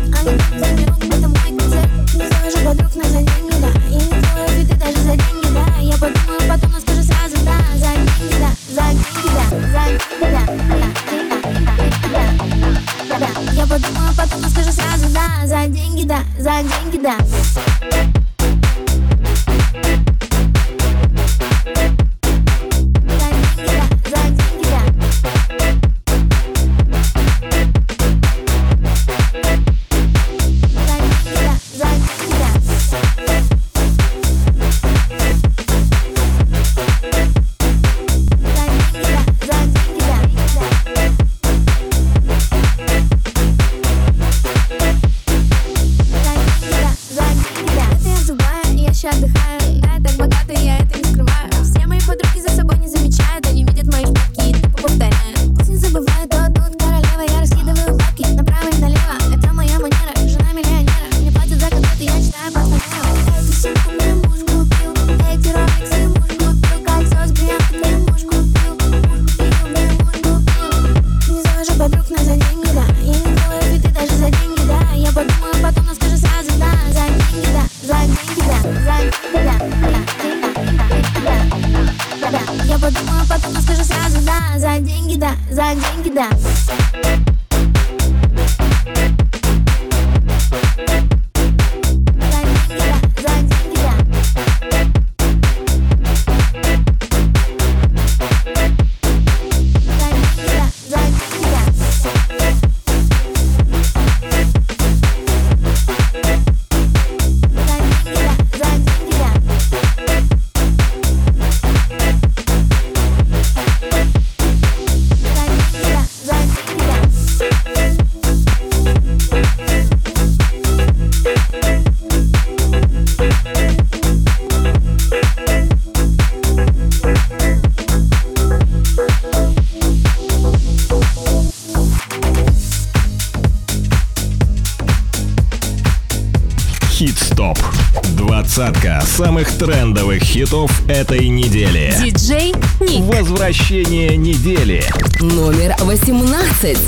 За деньги, да. Хит-стоп. Двадцатка самых трендовых хитов этой недели. DJ Nick. Возвращение недели. Номер 18.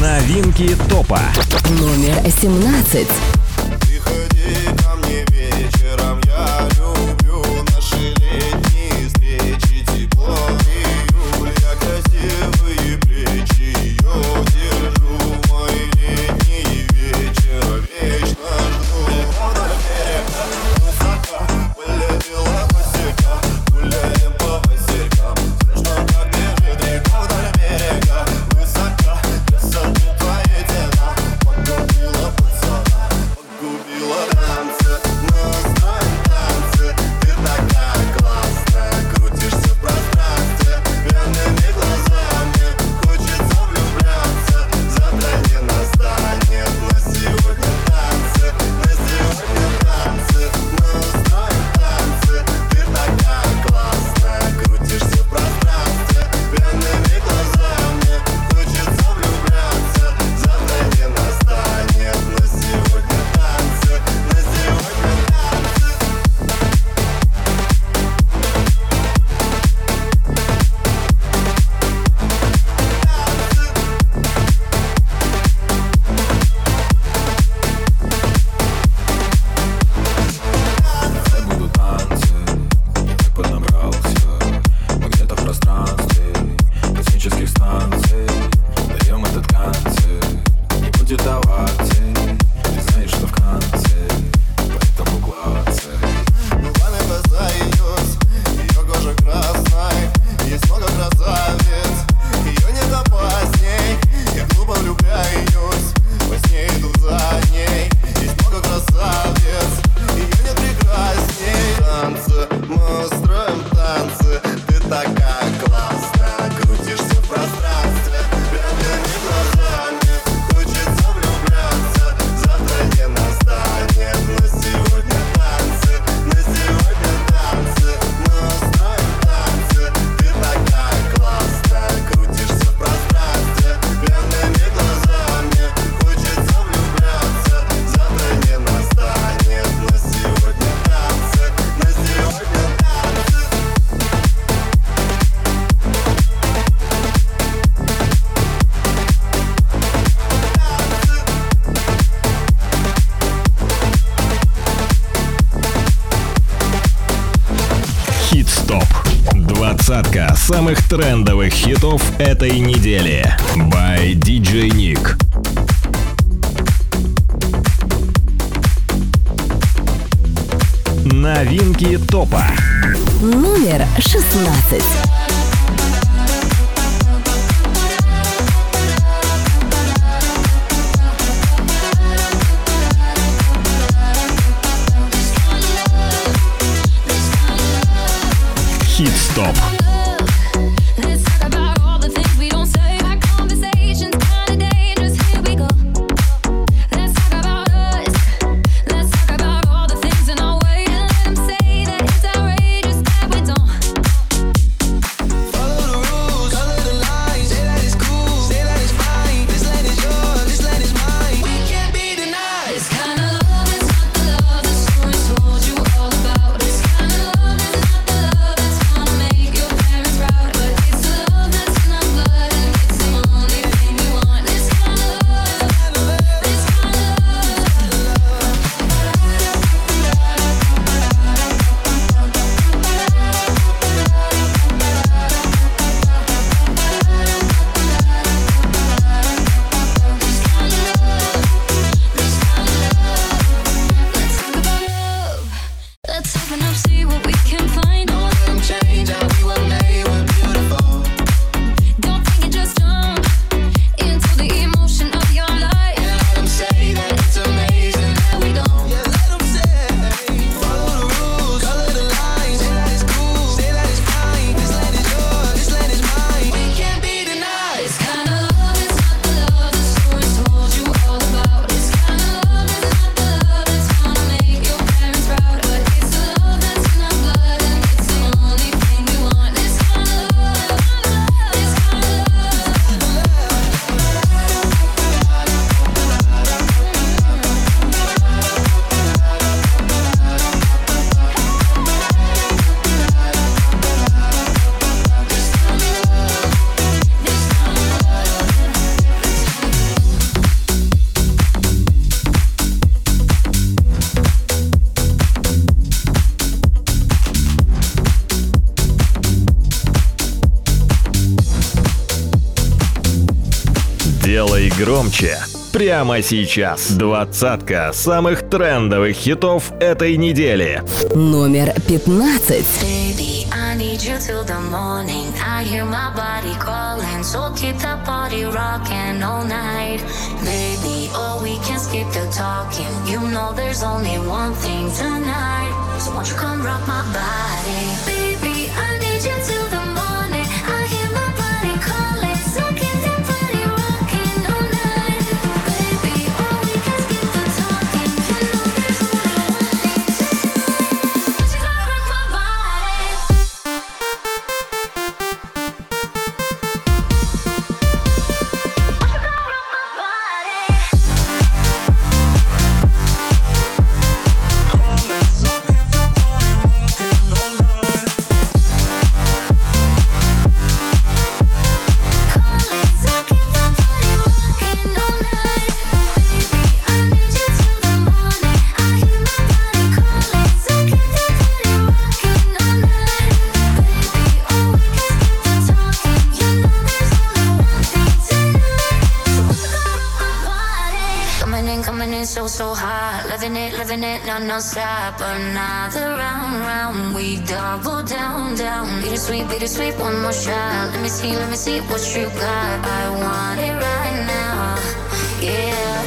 Новинки топа. Номер 17. самых трендовых хитов этой недели. By DJ Nick. Новинки топа. Номер 16. Хит-стоп. Делай громче. Прямо сейчас. 20-ка самых трендовых хитов этой недели. Номер 15. Baby, I need you till the morning. I hear my body calling. So keep the party rocking all night. Baby, oh, we can skip the talking. You know there's only one thing tonight. So won't you come rock my body? Baby, I need you till the morning. I hear my body calling. So keep the party rocking. No stop, another round, we double down. Bittersweet, one more shot. Let me see what you got. I want it right now, yeah.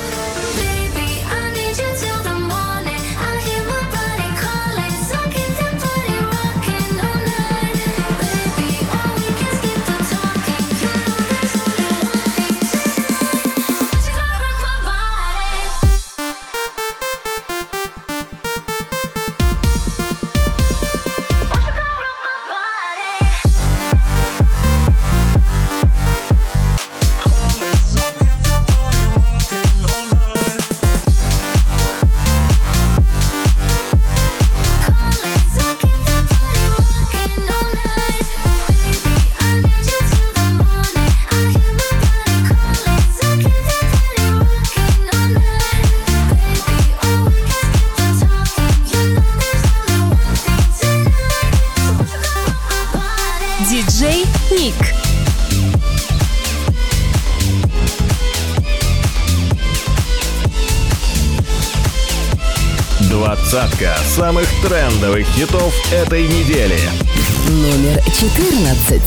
Двадцатка самых трендовых хитов этой недели. Номер 14.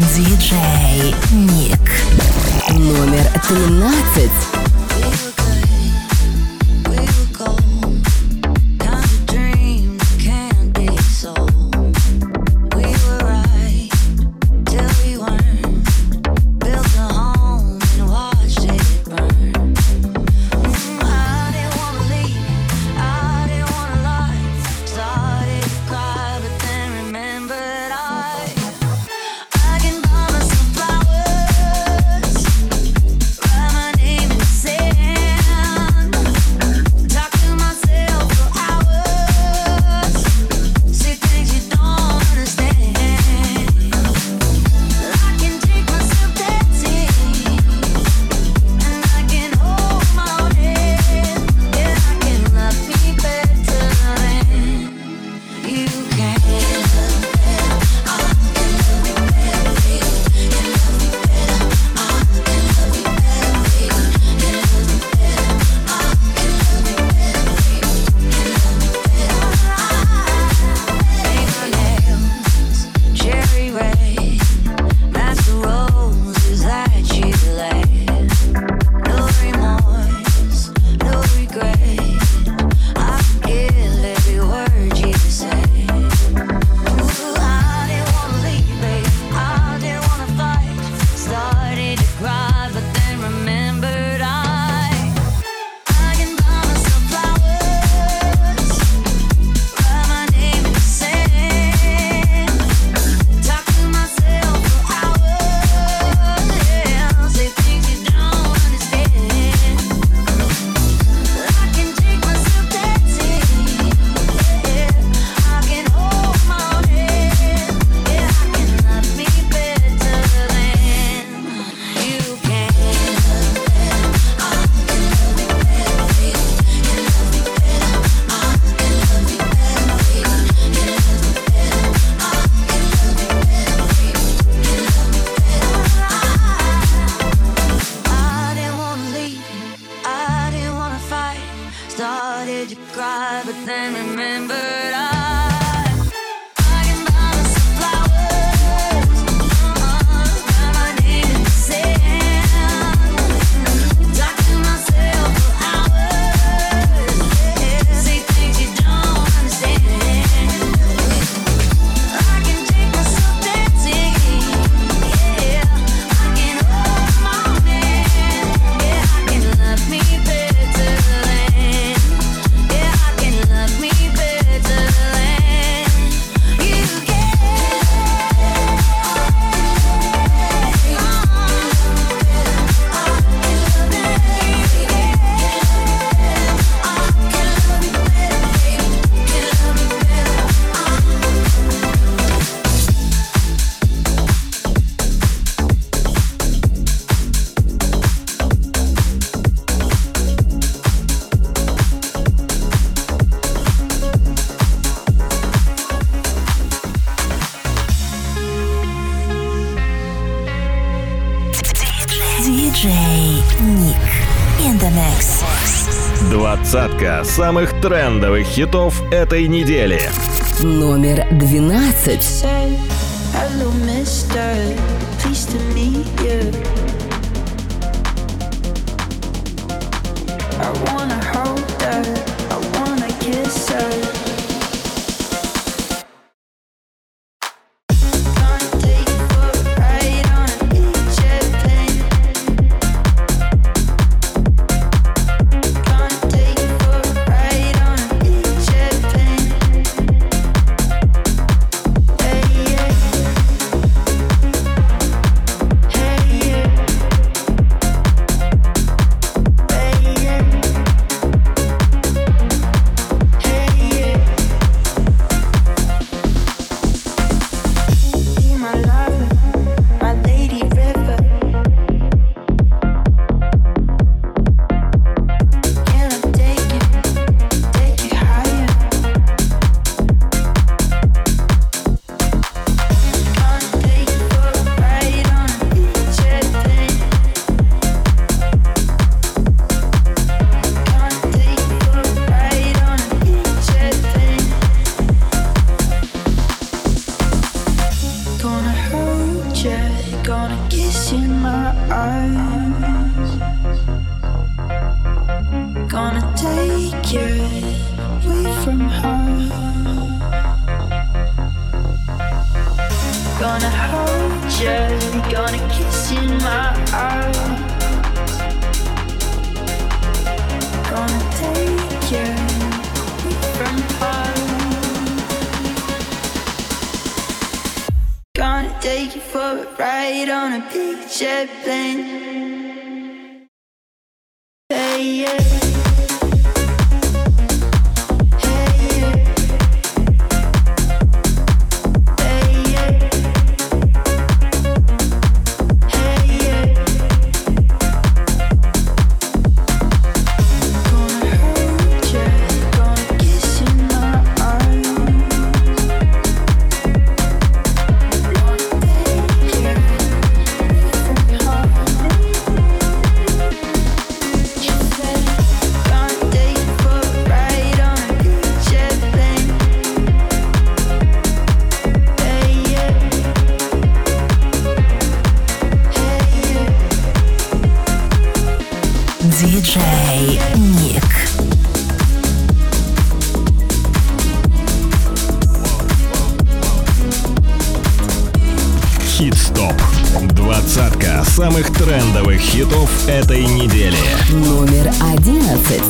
DJ Nick. Номер 13. cry, but then remembered I can balance the flowers by my name in the sand, talking myself for hours. Say things you don't understand. I can take myself dancing, yeah. I can hold my own hand, yeah. I can love me better. Двадцатка самых трендовых хитов этой недели. Номер 12. DJ Nick. Хит-стоп. Двадцатка самых трендовых хитов этой недели. Номер 11.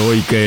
Тройка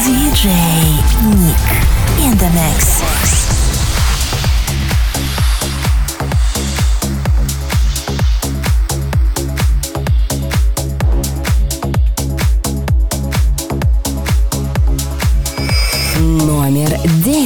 DJ Nick in the mix. Номер 10.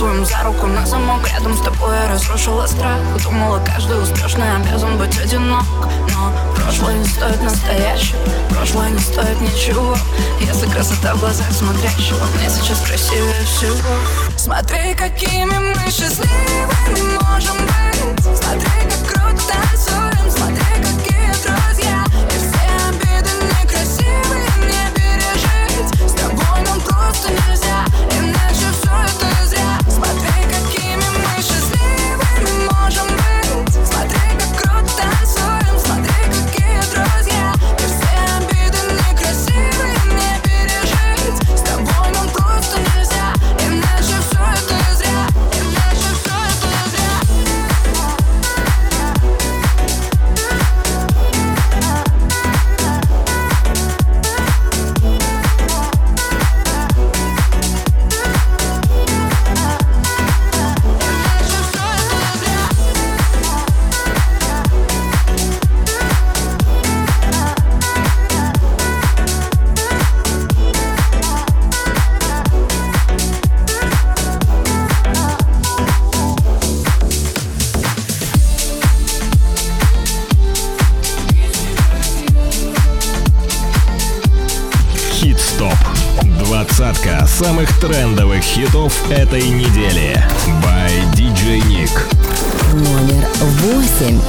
чувствуем за руку на замок. Рядом с тобой я разрушила страх. Думала, каждый успешный обязан быть одинок. Но прошлое не стоит настоящего, прошлое не стоит ничего, если красота в глазах смотрящего мне сейчас красивее всего. Смотри, какими мы счастливыми можем быть. Смотри, как круто танцуем. Смотри, какие друзья. И все обиды некрасивые мне пережить. С тобой нам просто нельзя, иначе все это зря. Смотри, какими мы счастливыми можем быть. Смотри, как круто танцуем. Смотри, какие друзья. И все обиды некрасивые мне пережить. С тобой нам просто нельзя, иначе все это зря. Иначе все это Двадцатка самых трендовых хитов этой недели by DJ Nick. Номер 8.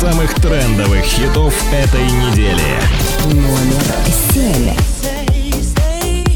Самых трендовых хитов этой недели. Номер 7. Woo!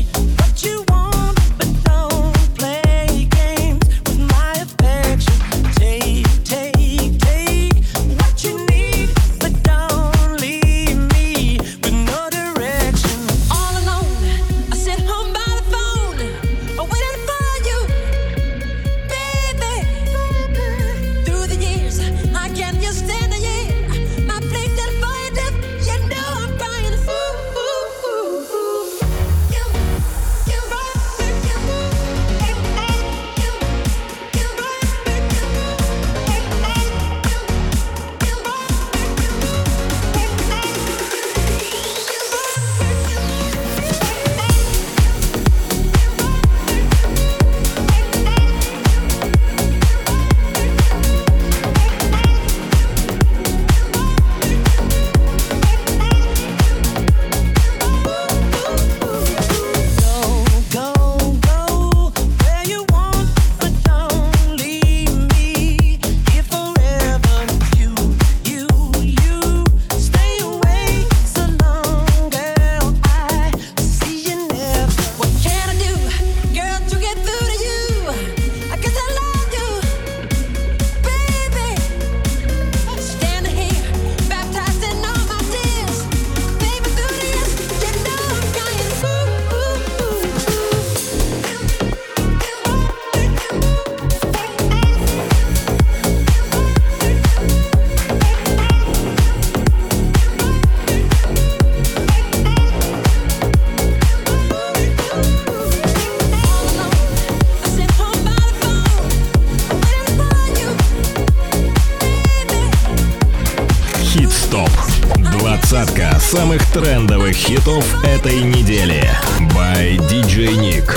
Двадцатка самых трендовых хитов этой недели. By DJ Nick.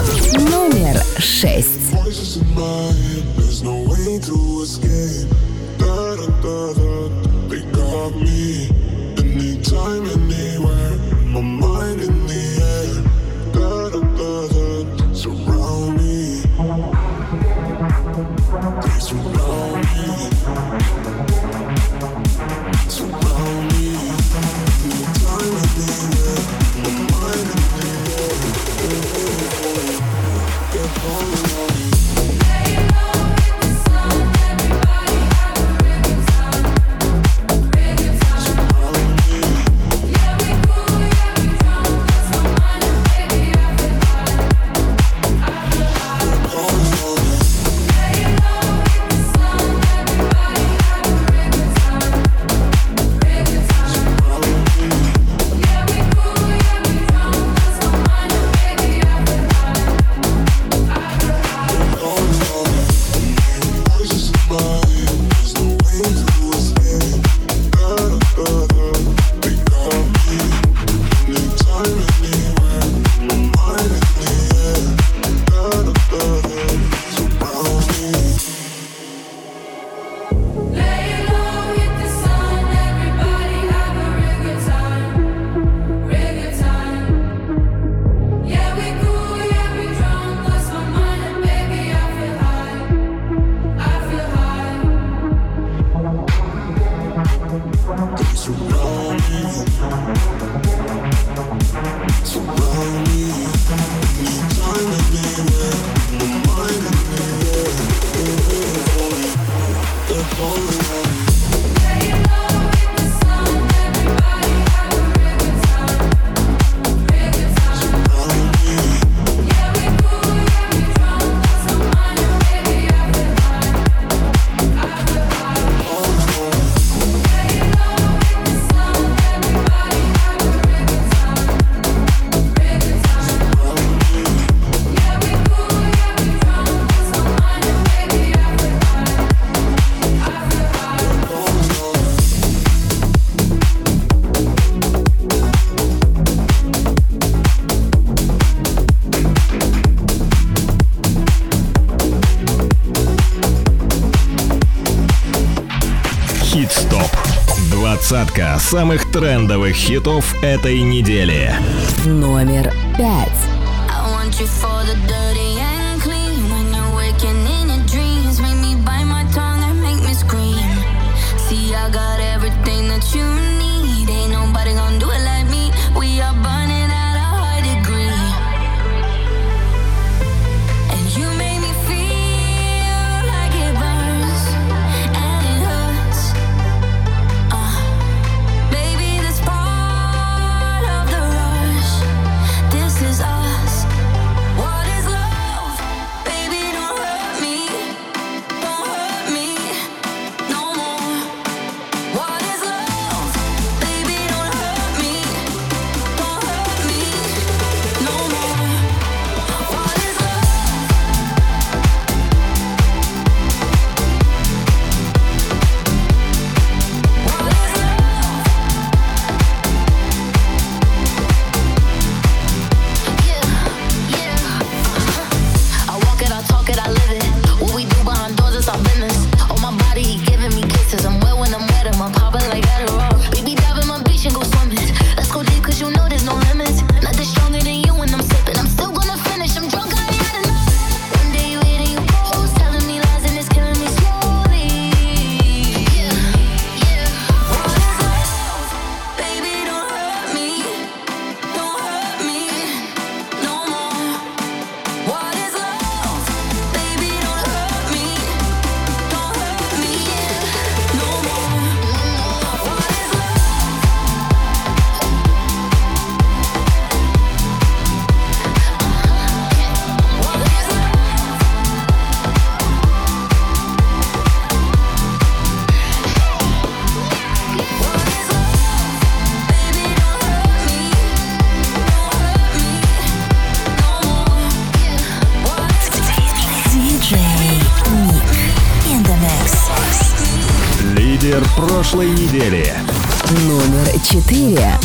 Номер 6. Двадцатка самых трендовых хитов этой недели. Номер 5. Прошлой недели. Номер 4. There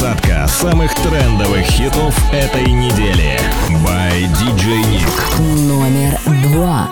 Двадцатка самых трендовых хитов этой недели. By DJ Nick. Номер 2.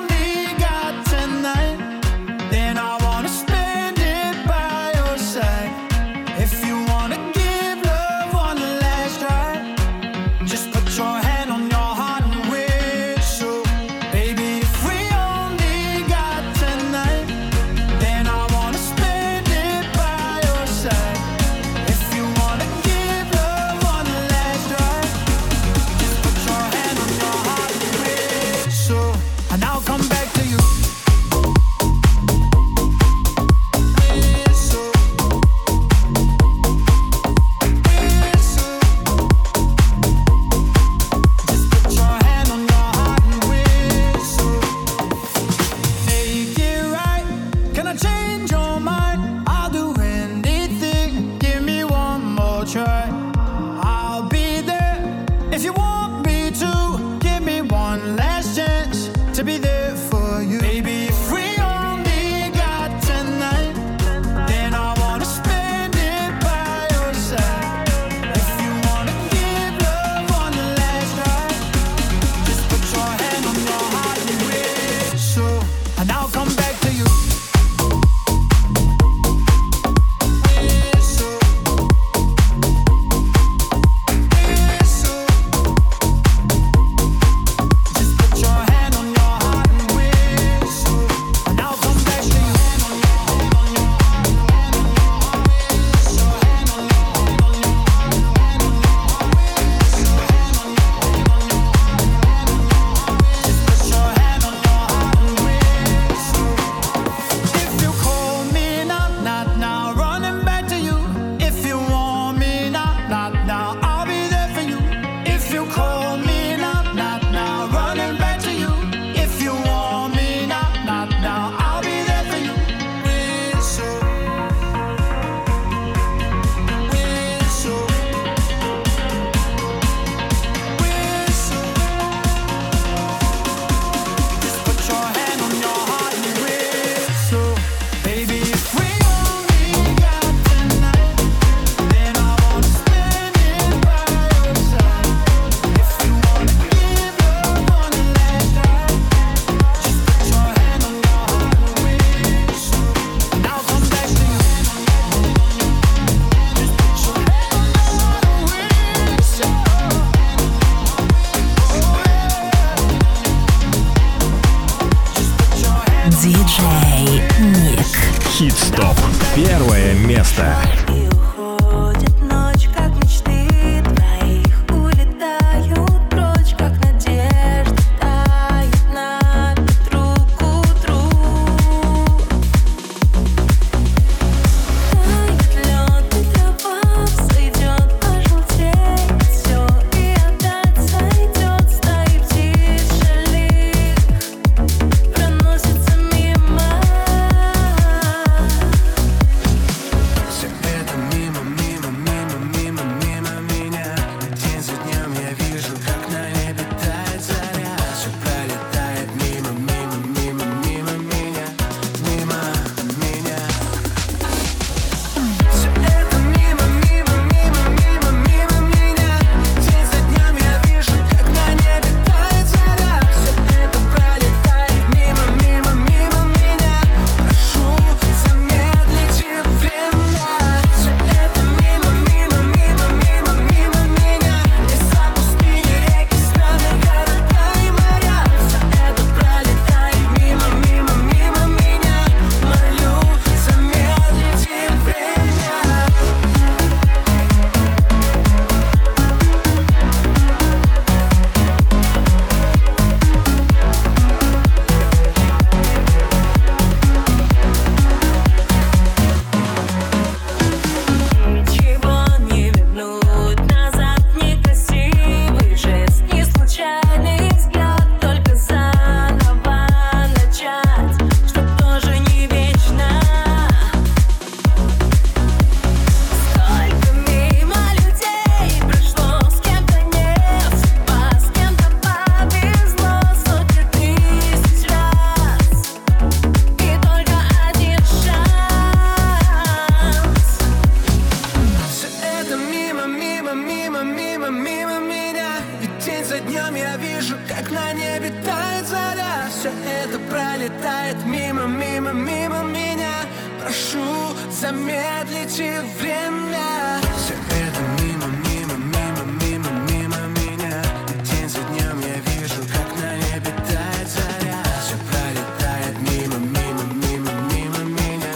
замедлите время. Все это мимо, мимо, мимо, мимо, мимо меня. И день за днем я вижу, как на небе тает заря. Все пролетает мимо, мимо, мимо, мимо меня,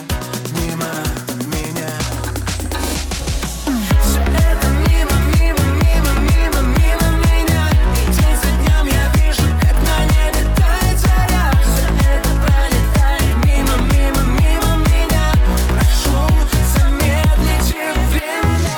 мимо меня. Все это мимо, мимо, мимо, мимо, мимо меня. И день за днем я вижу, как на небе тает заря. Все это пролетает мимо, мимо, мимо меня. Прошу, замедлите время.